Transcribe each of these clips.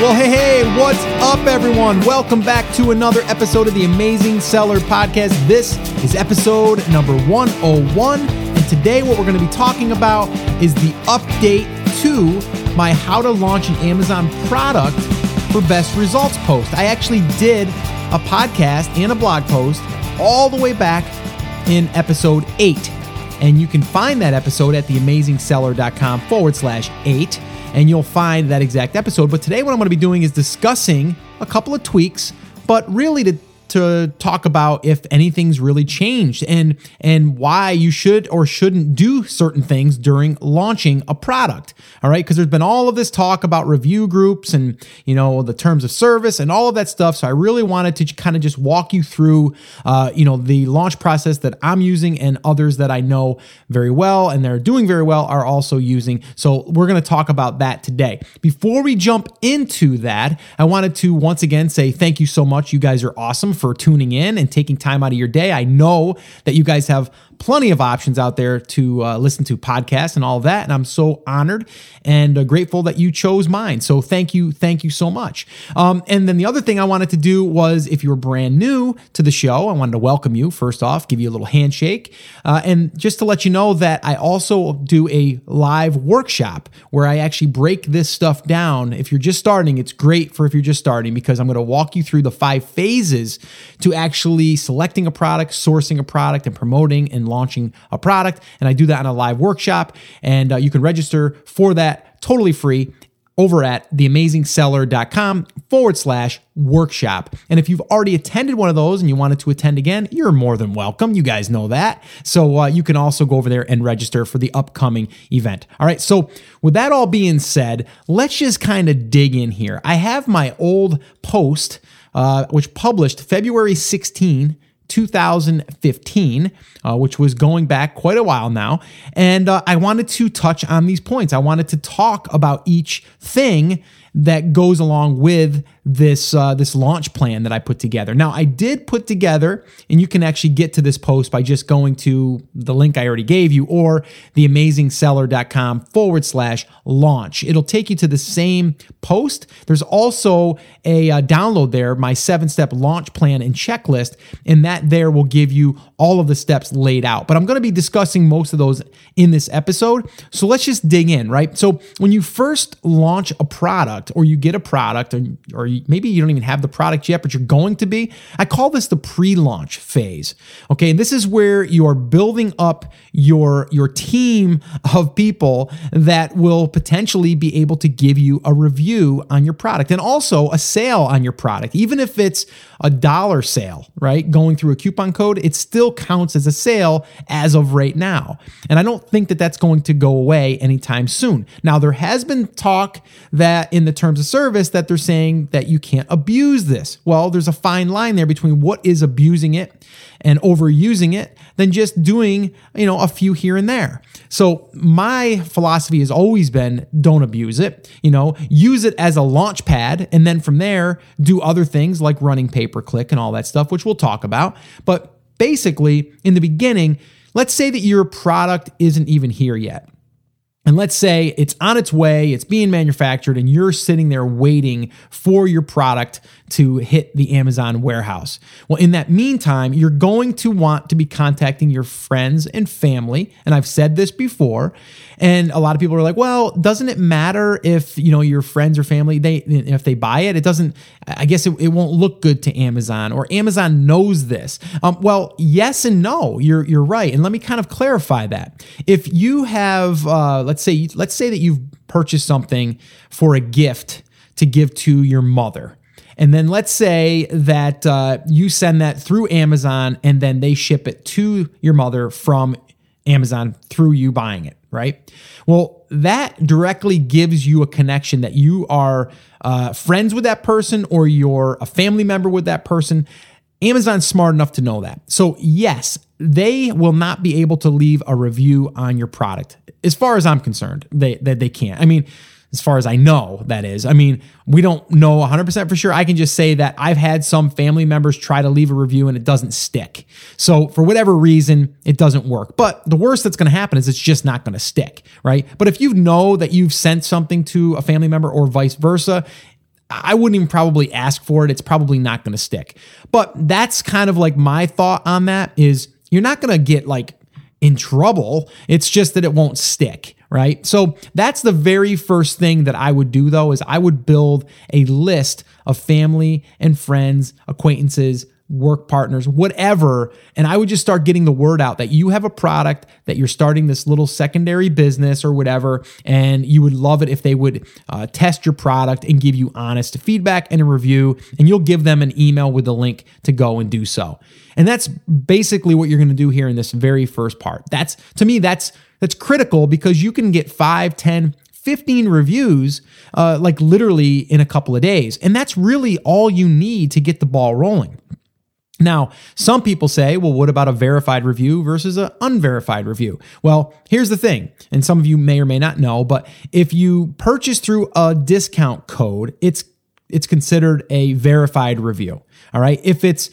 Well, hey, what's up, everyone? Welcome back to another episode of the Amazing Seller Podcast. This is episode number 101, and today what we're going to be talking about is the update to my How to Launch an Amazon Product for Best Results post. I actually did a podcast and a blog post all the way back in episode 8, and you can find that episode at theamazingseller.com/8. And you'll find that exact episode. But today what I'm going to be doing is discussing a couple of tweaks, but really to talk about if anything's really changed and why you should or shouldn't do certain things during launching a product, all right? Because there's been all of this talk about review groups and, you know, the terms of service and all of that stuff. So I really wanted to kind of just walk you through, the launch process that I'm using and others that I know very well and they're doing very well are also using. So we're going to talk about that today. Before we jump into that, I wanted to once again say thank you so much. You guys are awesome for tuning in and taking time out of your day. I know that you guys have plenty of options out there to listen to podcasts and all that, and I'm so honored and grateful that you chose mine. So thank you so much. And then the other thing I wanted to do was, if you were brand new to the show, I wanted to welcome you first off, give you a little handshake, and just to let you know that I also do a live workshop where I actually break this stuff down. If you're just starting, it's great for if you're just starting, because I'm going to walk you through the 5 phases to actually selecting a product, sourcing a product, and promoting and launching a product. And I do that in a live workshop, and you can register for that totally free over at theamazingseller.com/workshop. And if you've already attended one of those and you wanted to attend again, you're more than welcome. You guys know that. So you can also go over there and register for the upcoming event. All right. So with that all being said, let's just kind of dig in here. I have my old post, which published February 16, 2015, which was going back quite a while now. And I wanted to touch on these points. I wanted to talk about each thing that goes along with this launch plan that I put together. Now, I did put together, and you can actually get to this post by just going to the link I already gave you, or theamazingseller.com/launch. It'll take you to the same post. There's also a download there, my 7-step launch plan and checklist, and that there will give you all of the steps laid out. But I'm going to be discussing most of those in this episode. So let's just dig in, right? So when you first launch a product, or you get a product, or maybe you don't even have the product yet, but you're going to be. I call this the pre-launch phase. Okay, and this is where you are building up your team of people that will potentially be able to give you a review on your product and also a sale on your product. Even if it's a dollar sale, right, going through a coupon code, it still counts as a sale as of right now. And I don't think that that's going to go away anytime soon. Now, there has been talk that in the terms of service that they're saying that you can't abuse this. Well, there's a fine line there between what is abusing it and overusing it than just doing, a few here and there. So my philosophy has always been don't abuse it, use it as a launch pad. And then from there, do other things like running pay-per-click and all that stuff, which we'll talk about. But basically in the beginning, let's say that your product isn't even here yet. And let's say it's on its way, it's being manufactured, and you're sitting there waiting for your product to hit the Amazon warehouse. Well, in that meantime, you're going to want to be contacting your friends and family. And I've said this before, and a lot of people are like, well, doesn't it matter if, your friends or family, if they buy it? It doesn't, I guess it won't look good to Amazon, or Amazon knows this. Well, yes and no, you're right. And let me kind of clarify that. If you have, let's say that you've purchased something for a gift to give to your mother. And then let's say that you send that through Amazon and then they ship it to your mother from Amazon through you buying it, right? Well, that directly gives you a connection that you are friends with that person, or you're a family member with that person. Amazon's smart enough to know that. So yes, they will not be able to leave a review on your product. As far as I'm concerned, they can't. I mean, as far as I know, that is. I mean, we don't know 100% for sure. I can just say that I've had some family members try to leave a review and it doesn't stick. So for whatever reason, it doesn't work. But the worst that's going to happen is it's just not going to stick, right? But if you know that you've sent something to a family member or vice versa, I wouldn't even probably ask for it. It's probably not going to stick. But that's kind of like my thought on that is you're not going to get like in trouble. It's just that it won't stick, right? So that's the very first thing that I would do though, is I would build a list of family and friends, acquaintances, work partners, whatever. And I would just start getting the word out that you have a product, that you're starting this little secondary business or whatever, and you would love it if they would test your product and give you honest feedback and a review, and you'll give them an email with a link to go and do so. And that's basically what you're going to do here in this very first part. That's, to me, that's critical because you can get 5, 10, 15 reviews like literally in a couple of days. And that's really all you need to get the ball rolling. Now, some people say, well, what about a verified review versus an unverified review? Well, here's the thing, and some of you may or may not know, but if you purchase through a discount code, it's considered a verified review. All right. If it's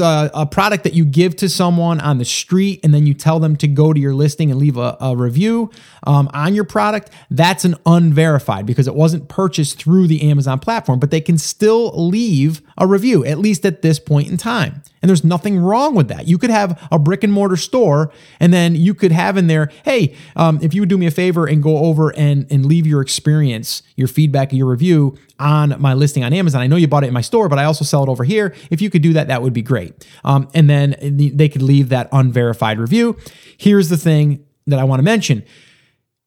a product that you give to someone on the street and then you tell them to go to your listing and leave a review on your product, that's an unverified because it wasn't purchased through the Amazon platform, but they can still leave a review, at least at this point in time. And there's nothing wrong with that. You could have a brick and mortar store and then you could have in there, hey, if you would do me a favor and go over and leave your experience, your feedback, your review on my listing on Amazon. I know you bought it in my store, but I also sell it over here. If you could do that, that would be great. And then they could leave that unverified review. Here's the thing that I want to mention.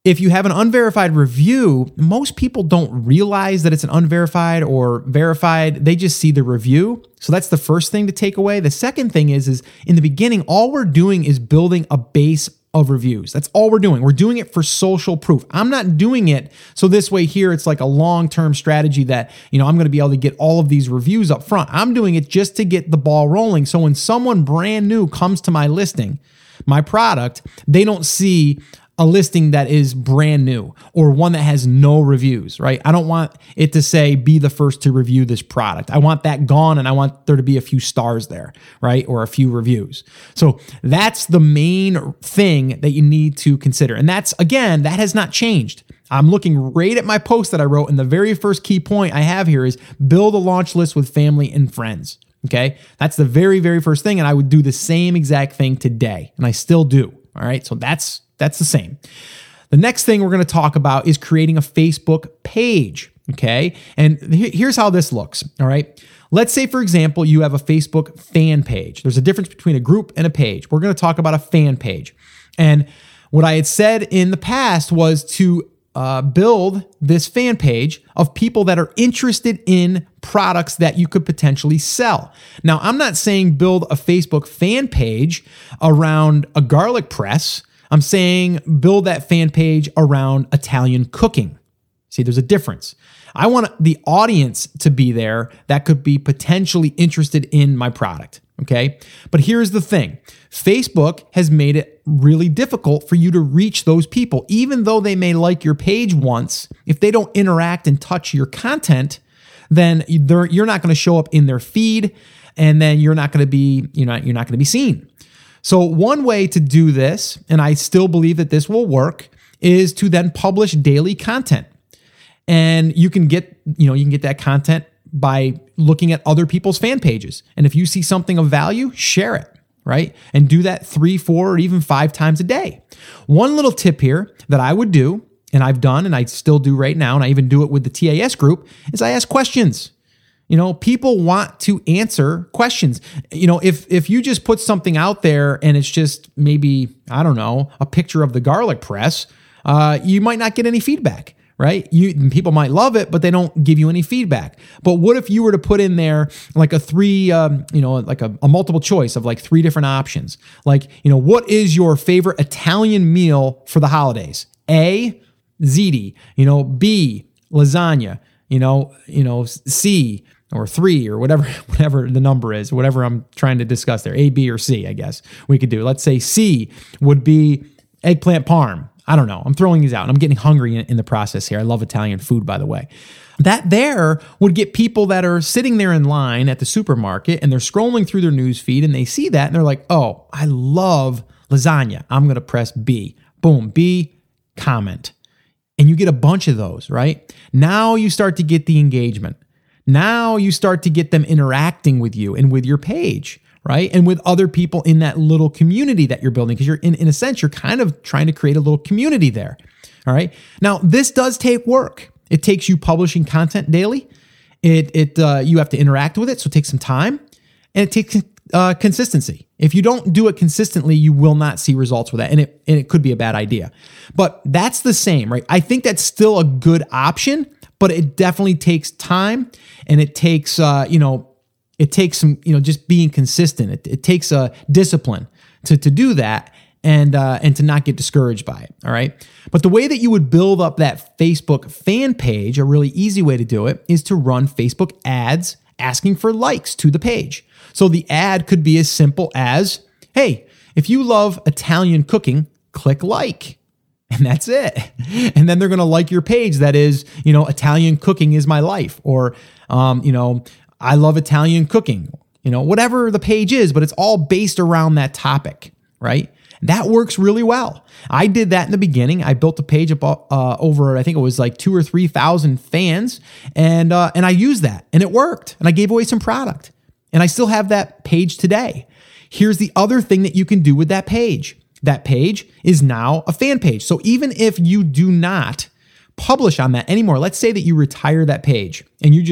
If you have an unverified review, most people don't realize that it's an unverified or verified. They just see the review. So that's the first thing to take away. The second thing is in the beginning, all we're doing is building a base of reviews. That's all we're doing. We're doing it for social proof. I'm not doing it so this way here it's like a long-term strategy that, you know, I'm going to be able to get all of these reviews up front. I'm doing it just to get the ball rolling. So when someone brand new comes to my listing, my product, they don't see a listing that is brand new or one that has no reviews, right? I don't want it to say, be the first to review this product. I want that gone and I want there to be a few stars there, right? Or a few reviews. So that's the main thing that you need to consider. And that's, again, that has not changed. I'm looking right at my post that I wrote. And the very first key point I have here is build a launch list with family and friends. Okay. That's the very, very first thing. And I would do the same exact thing today. And I still do. All right. So that's the same. The next thing we're going to talk about is creating a Facebook page, okay? And here's how this looks, all right? Let's say, for example, you have a Facebook fan page. There's a difference between a group and a page. We're going to talk about a fan page. And what I had said in the past was to build this fan page of people that are interested in products that you could potentially sell. Now, I'm not saying build a Facebook fan page around a garlic press. I'm saying build that fan page around Italian cooking. See, there's a difference. I want the audience to be there that could be potentially interested in my product, okay? But here's the thing. Facebook has made it really difficult for you to reach those people. Even though they may like your page once, if they don't interact and touch your content, then you're not going to show up in their feed, and then you're not going to be seen. So one way to do this, and I still believe that this will work, is to then publish daily content. And you can get that content by looking at other people's fan pages. And if you see something of value, share it, right? And do that 3, 4, or even 5 times a day. One little tip here that I would do, and I've done, and I still do right now, and I even do it with the TAS group, is I ask questions. You know, people want to answer questions. You know, if you just put something out there and it's just maybe, I don't know, a picture of the garlic press, you might not get any feedback, right? People might love it, but they don't give you any feedback. But what if you were to put in there like a 3, like a multiple choice of like 3 different options? Like, you know, what is your favorite Italian meal for the holidays? A, ziti, B, lasagna, C, or 3, or whatever the number is, whatever I'm trying to discuss there, A, B, or C, I guess we could do. Let's say C would be eggplant parm. I don't know. I'm throwing these out. I'm getting hungry in the process here. I love Italian food, by the way. That there would get people that are sitting there in line at the supermarket and they're scrolling through their news feed and they see that and they're like, oh, I love lasagna. I'm going to press B. Boom, B, comment. And you get a bunch of those, right? Now you start to get the engagement. Now you start to get them interacting with you and with your page, right? And with other people in that little community that you're building, because you're in a sense, you're kind of trying to create a little community there, all right? Now, this does take work. It takes you publishing content daily. You have to interact with it, so it takes some time, and it takes consistency. If you don't do it consistently, you will not see results with that, and it could be a bad idea. But that's the same, right? I think that's still a good option, but it definitely takes time, and it takes just being consistent. It takes a discipline to do that and to not get discouraged by it, all right? But the way that you would build up that Facebook fan page, a really easy way to do it, is to run Facebook ads asking for likes to the page. So the ad could be as simple as, hey, if you love Italian cooking, click like. And that's it. And then they're going to like your page that is, Italian cooking is my life, or, I love Italian cooking, whatever the page is, but it's all based around that topic, right? That works really well. I did that in the beginning. I built a page up over, I think it was like 2,000 or 3,000 fans, and I used that, and it worked, and I gave away some product, and I still have that page today. Here's the other thing that you can do with that page. That page is now a fan page. So even if you do not publish on that anymore, let's say that you retire that page, and you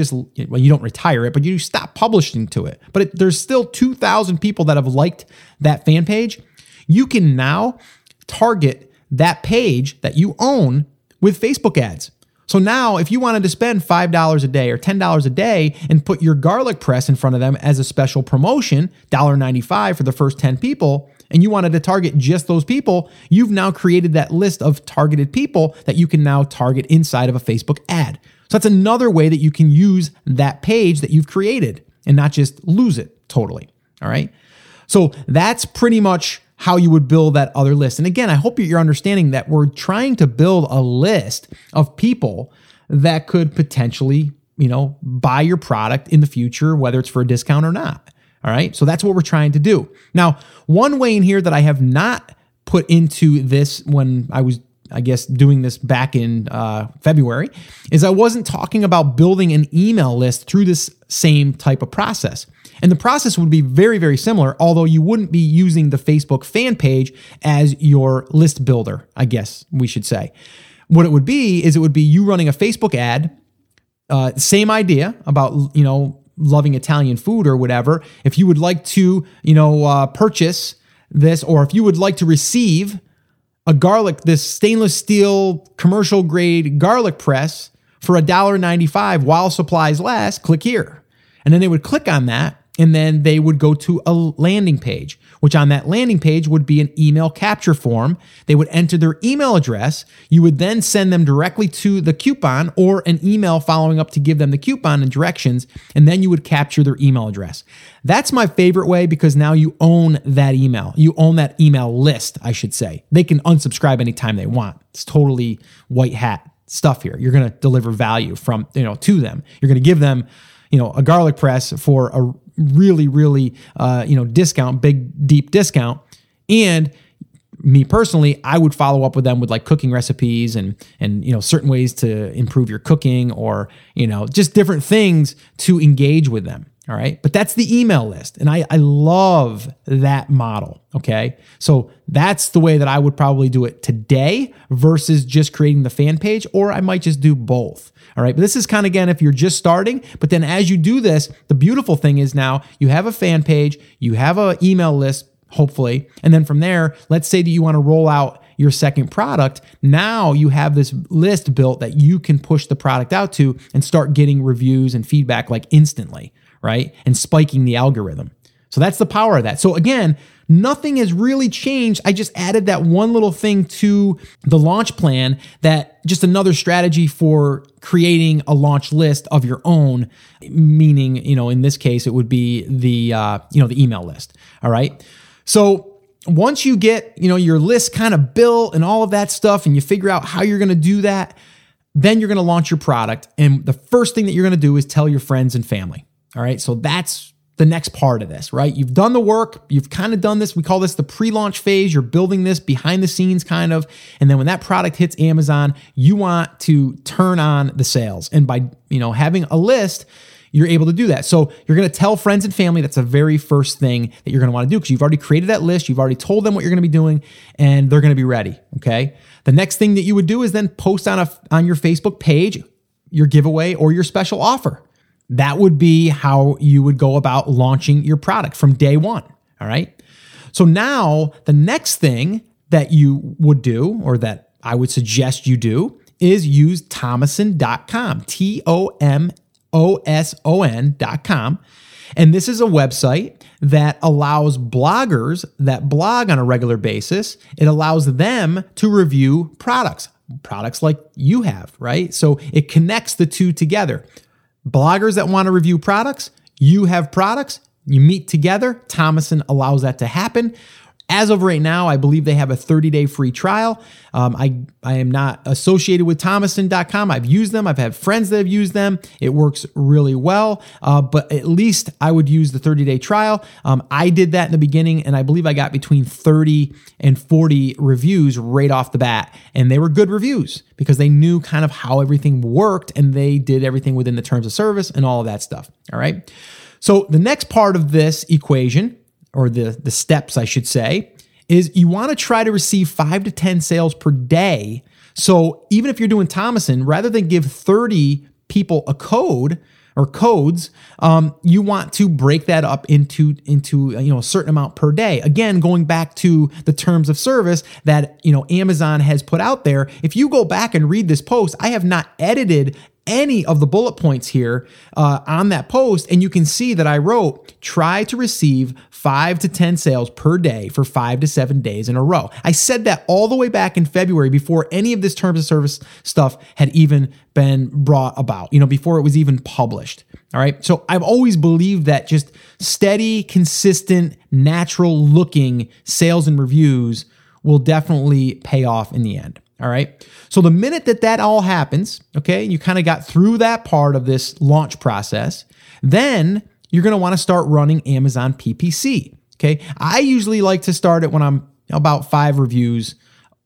don't retire it, but you stop publishing to it, but there's still 2,000 people that have liked that fan page. You can now target that page that you own with Facebook ads. So now if you wanted to spend $5 a day or $10 a day and put your garlic press in front of them as a special promotion, $1.95 for the first 10 people, and you wanted to target just those people, you've now created that list of targeted people that you can now target inside of a Facebook ad. So that's another way that you can use that page that you've created and not just lose it totally, all right? So that's pretty much how you would build that other list. And again, I hope you're understanding that we're trying to build a list of people that could potentially, buy your product in the future, whether it's for a discount or not. All right. So that's what we're trying to do. Now, one way in here that I have not put into this when I was, I guess, doing this back in February is I wasn't talking about building an email list through this same type of process. And the process would be very, very similar, although you wouldn't be using the Facebook fan page as your list builder, I guess we should say. What it would be is it would be you running a Facebook ad, same idea about, loving Italian food or whatever. If you would like to, purchase this, or if you would like to receive this stainless steel commercial grade garlic press for $1.95 while supplies last, click here. And then they would click on that, and then they would go to a landing page, which on that landing page would be an email capture form. They would enter their email address. You would then send them directly to the coupon or an email following up to give them the coupon and directions, and then you would capture their email address. That's my favorite way, because now you own that email. You own that email list, I should say. They can unsubscribe anytime they want. It's totally white hat stuff here. You're going to deliver value from, to them. You're going to give them, a garlic press for a really, really, discount, big, deep discount. And me personally, I would follow up with them with like cooking recipes and certain ways to improve your cooking, or, just different things to engage with them. All right. But that's the email list. And I love that model. Okay. So that's the way that I would probably do it today versus just creating the fan page, or I might just do both. All right. But this is kind of, again, if you're just starting, but then as you do this, the beautiful thing is now you have a fan page, you have an email list, hopefully. And then from there, let's say that you want to roll out your second product. Now you have this list built that you can push the product out to and start getting reviews and feedback like instantly, right? And spiking the algorithm. So that's the power of that. So again, nothing has really changed. I just added that one little thing to the launch plan, that just another strategy for creating a launch list of your own, meaning, in this case, it would be the email list. All right. So once you get, your list kind of built and all of that stuff, and you figure out how you're going to do that, then you're going to launch your product. And the first thing that you're going to do is tell your friends and family. All right, so that's the next part of this, right? You've done the work, you've kind of done this. We call this the pre-launch phase. You're building this behind the scenes kind of. And then when that product hits Amazon, you want to turn on the sales. And by, having a list, you're able to do that. So you're going to tell friends and family. That's the very first thing that you're going to want to do because you've already created that list. You've already told them what you're going to be doing and they're going to be ready. Okay. The next thing that you would do is then post on your Facebook page, your giveaway or your special offer. That would be how you would go about launching your product from day one. All right. So now the next thing that you would do, or that I would suggest you do, is use Tomoson.com, Tomoson.com. And this is a website that allows bloggers that blog on a regular basis. It allows them to review products like you have, right? So it connects the two together. Bloggers that want to review products, you have products, you meet together. Tomoson allows that to happen. As of right now, I believe they have a 30-day free trial. I am not associated with Tomoson.com. I've used them. I've had friends that have used them. It works really well, but at least I would use the 30-day trial. I did that in the beginning, and I believe I got between 30 and 40 reviews right off the bat, and they were good reviews because they knew kind of how everything worked, and they did everything within the terms of service and all of that stuff, all right? So the next part of this equation, or the steps I should say, is you want to try to receive 5 to 10 sales per day. So even if you're doing Tomoson, rather than give 30 people a code or codes, you want to break that up into a certain amount per day. Again, going back to the terms of service that, Amazon has put out there. If you go back and read this post, I have not edited any of the bullet points here on that post, and you can see that I wrote, try to receive 5 to 10 sales per day for 5 to 7 days in a row. I said that all the way back in February before any of this terms of service stuff had even been brought about, before it was even published. All right. So I've always believed that just steady, consistent, natural looking sales and reviews will definitely pay off in the end. All right. So the minute that all happens, okay, you kind of got through that part of this launch process, then you're going to want to start running Amazon PPC. Okay. I usually like to start it when I'm about 5 reviews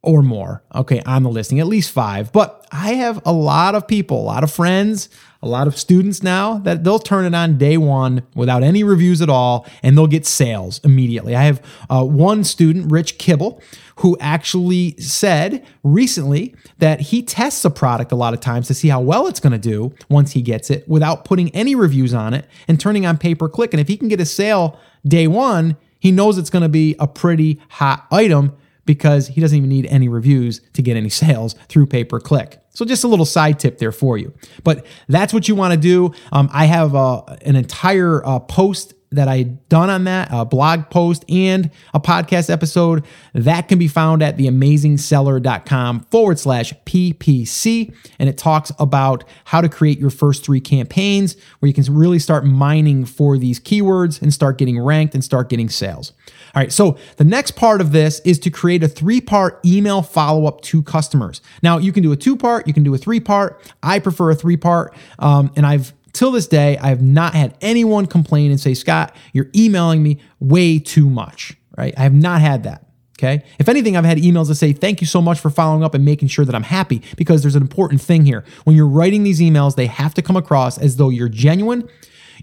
or more. Okay. On the listing, at least 5, but I have a lot of people, a lot of friends, a lot of students now that they'll turn it on day one without any reviews at all, and they'll get sales immediately. I have one student, Rich Kibble, who actually said recently that he tests a product a lot of times to see how well it's going to do once he gets it without putting any reviews on it and turning on pay-per-click. And if he can get a sale day one, he knows it's going to be a pretty hot item, because he doesn't even need any reviews to get any sales through pay-per-click. So just a little side tip there for you. But that's what you want to do. I have an entire post that I done on that, a blog post and a podcast episode that can be found at theamazingseller.com/PPC. And it talks about how to create your first 3 campaigns where you can really start mining for these keywords and start getting ranked and start getting sales. All right. So the next part of this is to create a 3-part email follow-up to customers. Now you can do a 2-part, you can do a 3-part. I prefer a 3-part. And till this day, I have not had anyone complain and say, Scott, you're emailing me way too much, right? I have not had that, okay? If anything, I've had emails that say, thank you so much for following up and making sure that I'm happy, because there's an important thing here. When you're writing these emails, they have to come across as though you're genuine,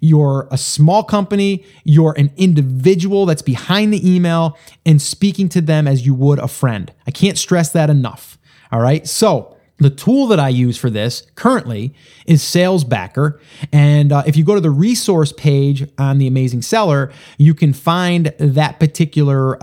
you're a small company, you're an individual that's behind the email and speaking to them as you would a friend. I can't stress that enough, all right? So the tool that I use for this currently is Salesbacker. And if you go to the resource page on The Amazing Seller, you can find that particular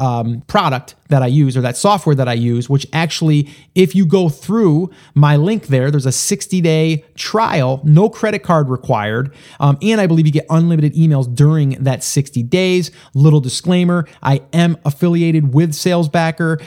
product that I use, or that software that I use, which actually, if you go through my link there's a 60-day trial, no credit card required. And I believe you get unlimited emails during that 60 days. Little disclaimer, I am affiliated with Salesbacker,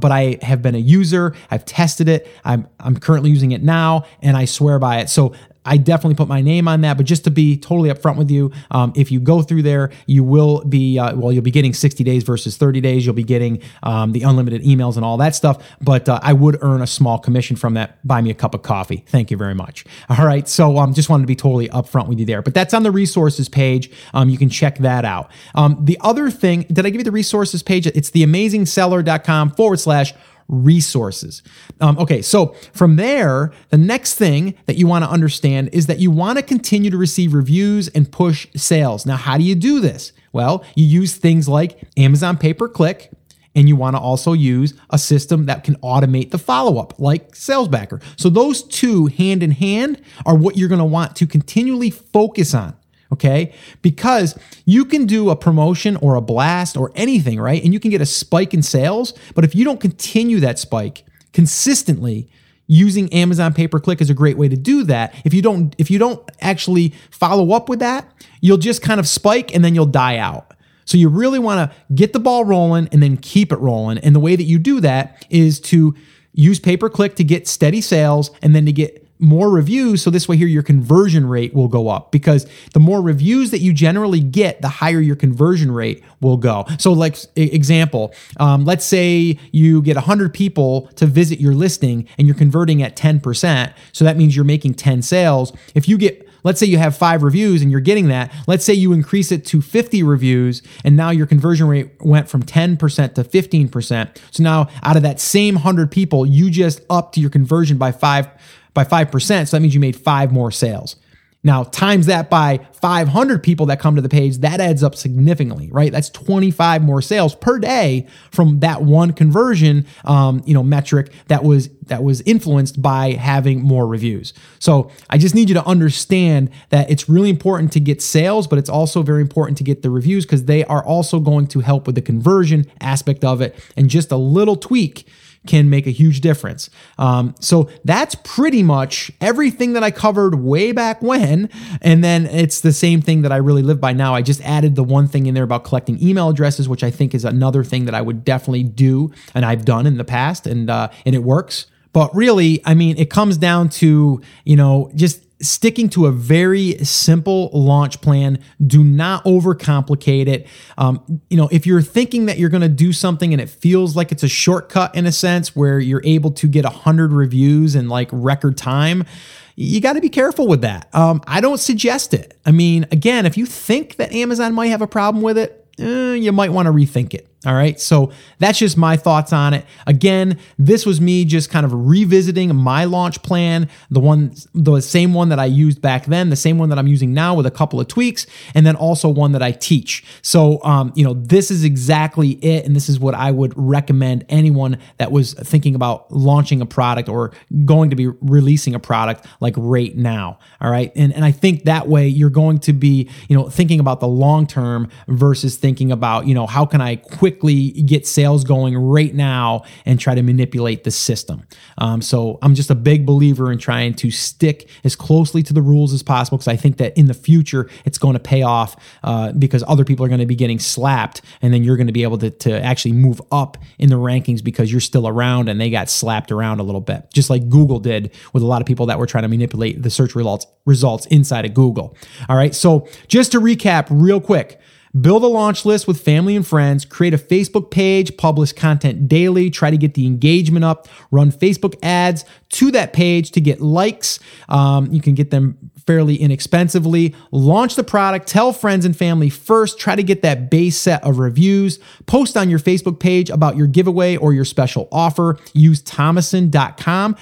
but I have been a user. I've tested it. I'm currently using it now, and I swear by it. So I definitely put my name on that, but just to be totally upfront with you, if you go through there, you will be, you'll be getting 60 days versus 30 days. You'll be getting the unlimited emails and all that stuff, but I would earn a small commission from that. Buy me a cup of coffee. Thank you very much. All right. So just wanted to be totally upfront with you there, but that's on the resources page. You can check that out. The other thing, did I give you the resources page? It's theamazingseller.com/resources. resources. Okay, so from there, the next thing that you want to understand is that you want to continue to receive reviews and push sales. Now, how do you do this? Well, you use things like Amazon pay-per-click, and you want to also use a system that can automate the follow-up, like Salesbacker. So those two hand in hand are what you're going to want to continually focus on, okay? Because you can do a promotion or a blast or anything, right? And you can get a spike in sales, but if you don't continue that spike consistently, using Amazon pay-per-click is a great way to do that. If you don't actually follow up with that, you'll just kind of spike and then you'll die out. So you really want to get the ball rolling and then keep it rolling. And the way that you do that is to use pay-per-click to get steady sales and then to get more reviews. So this way here, your conversion rate will go up because the more reviews that you generally get, the higher your conversion rate will go. So like example, let's say you get 100 people to visit your listing and you're converting at 10%. So that means you're making 10 sales. If you get, let's say you have 5 reviews and you're getting that. Let's say you increase it to 50 reviews and now your conversion rate went from 10% to 15%. So now out of that same 100 people, you just upped your conversion by 5%. So that means you made 5 more sales. Now times that by 500 people that come to the page, that adds up significantly, right? That's 25 more sales per day from that one conversion, metric that was influenced by having more reviews. So I just need you to understand that it's really important to get sales, but it's also very important to get the reviews because they are also going to help with the conversion aspect of it. And just a little tweak can make a huge difference. So that's pretty much everything that I covered way back when. And then it's the same thing that I really live by now. I just added the one thing in there about collecting email addresses, which I think is another thing that I would definitely do and I've done in the past and it works. But really, I mean, it comes down to, just sticking to a very simple launch plan. Do not overcomplicate it. If you're thinking that you're going to do something and it feels like it's a shortcut in a sense where you're able to get 100 reviews in like record time, you got to be careful with that. I don't suggest it. I mean, again, if you think that Amazon might have a problem with it, you might want to rethink it. All right. So that's just my thoughts on it. Again, this was me just kind of revisiting my launch plan, the same one that I used back then, the same one that I'm using now with a couple of tweaks, and then also one that I teach. So, this is exactly it. And this is what I would recommend anyone that was thinking about launching a product or going to be releasing a product like right now. All right. And I think that way you're going to be, thinking about the long term versus thinking about, how can I quickly get sales going right now and try to manipulate the system. So I'm just a big believer in trying to stick as closely to the rules as possible because I think that in the future it's going to pay off because other people are going to be getting slapped and then you're going to be able to actually move up in the rankings because you're still around and they got slapped around a little bit, just like Google did with a lot of people that were trying to manipulate the search results inside of Google. All right, so just to recap real quick. Build a launch list with family and friends, create a Facebook page, publish content daily, try to get the engagement up, run Facebook ads to that page to get likes. You can get them fairly inexpensively. Launch the product, tell friends and family first, try to get that base set of reviews, post on your Facebook page about your giveaway or your special offer. Use Tomoson.com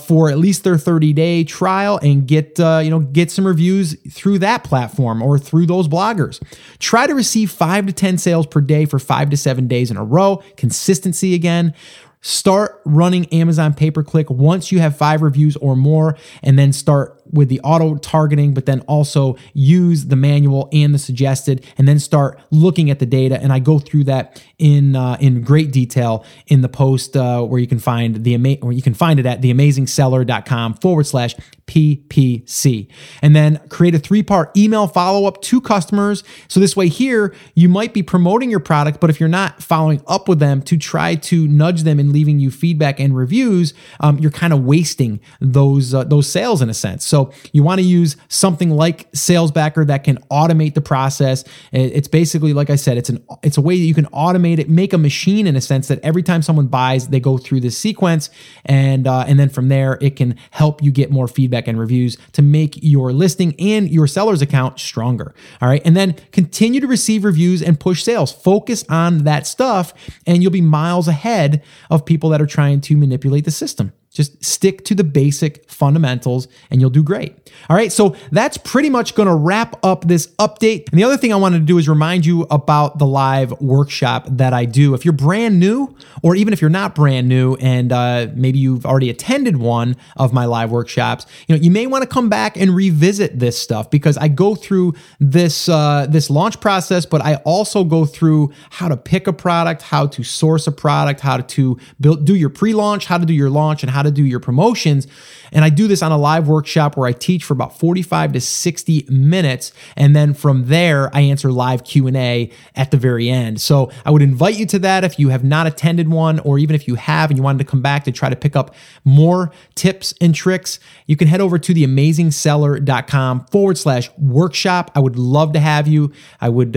for at least their 30-day trial and get some reviews through that platform or through those bloggers. Try to receive 5 to 10 sales per day for 5 to 7 days in a row. Consistency again. Start running Amazon pay-per-click once you have 5 reviews or more, and then start with the auto targeting, but then also use the manual and the suggested, and then start looking at the data. And I go through that in great detail in the post where you can find it at theamazingseller.com/PPC. And then create a 3-part email follow-up to customers. So this way here, you might be promoting your product, but if you're not following up with them to try to nudge them and leaving you feedback and reviews, you're kind of wasting those sales in a sense. So So you want to use something like Salesbacker that can automate the process. It's basically, like I said, it's a way that you can automate it, make a machine in a sense that every time someone buys, they go through this sequence, and then from there, it can help you get more feedback and reviews to make your listing and your seller's account stronger. All right. And then continue to receive reviews and push sales. Focus on that stuff, and you'll be miles ahead of people that are trying to manipulate the system. Just stick to the basic fundamentals and you'll do great. All right, so that's pretty much gonna wrap up this update. And the other thing I wanted to do is remind you about the live workshop that I do. If you're brand new, or even if you're not brand new and maybe you've already attended one of my live workshops, you may wanna come back and revisit this stuff, because I go through this launch process, but I also go through how to pick a product, how to source a product, how to do your pre-launch, how to do your launch, and how to do your promotions. And I do this on a live workshop where I teach for about 45 to 60 minutes. And then from there, I answer live Q&A at the very end. So I would invite you to that if you have not attended one, or even if you have and you wanted to come back to try to pick up more tips and tricks, you can head over to theamazingseller.com/workshop. I would love to have you. I would,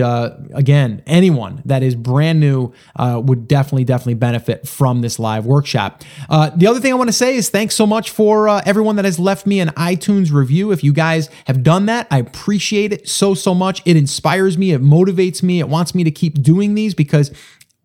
again, anyone that is brand new would definitely benefit from this live workshop. The other thing I want to say is thanks so much for everyone that has left me an iTunes review. If you guys have done that, I appreciate it so much. It inspires me, it motivates me, it wants me to keep doing these, because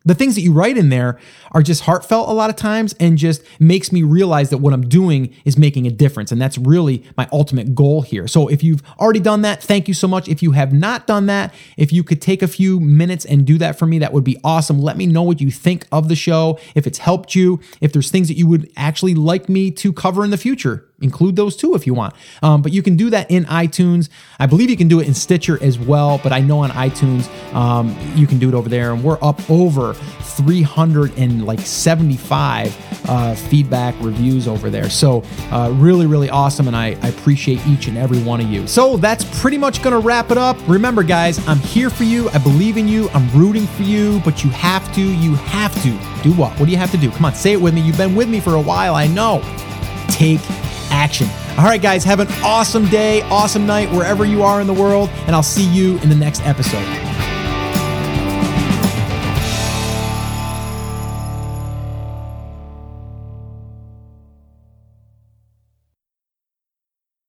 the things that you write in there are just heartfelt a lot of times, and just makes me realize that what I'm doing is making a difference. And that's really my ultimate goal here. So if you've already done that, thank you so much. If you have not done that, if you could take a few minutes and do that for me, that would be awesome. Let me know what you think of the show, if it's helped you, if there's things that you would actually like me to cover in the future. Include those too if you want. But you can do that in iTunes. I believe you can do it in Stitcher as well, but I know on iTunes, you can do it over there. And we're up over 375 feedback reviews over there. So really awesome. And I appreciate each and every one of you. So that's pretty much going to wrap it up. Remember guys, I'm here for you. I believe in you. I'm rooting for you, but you have to do what? What do you have to do? Come on, say it with me. You've been with me for a while. I know. Take action. All right, guys, have an awesome day, awesome night, wherever you are in the world, and I'll see you in the next episode.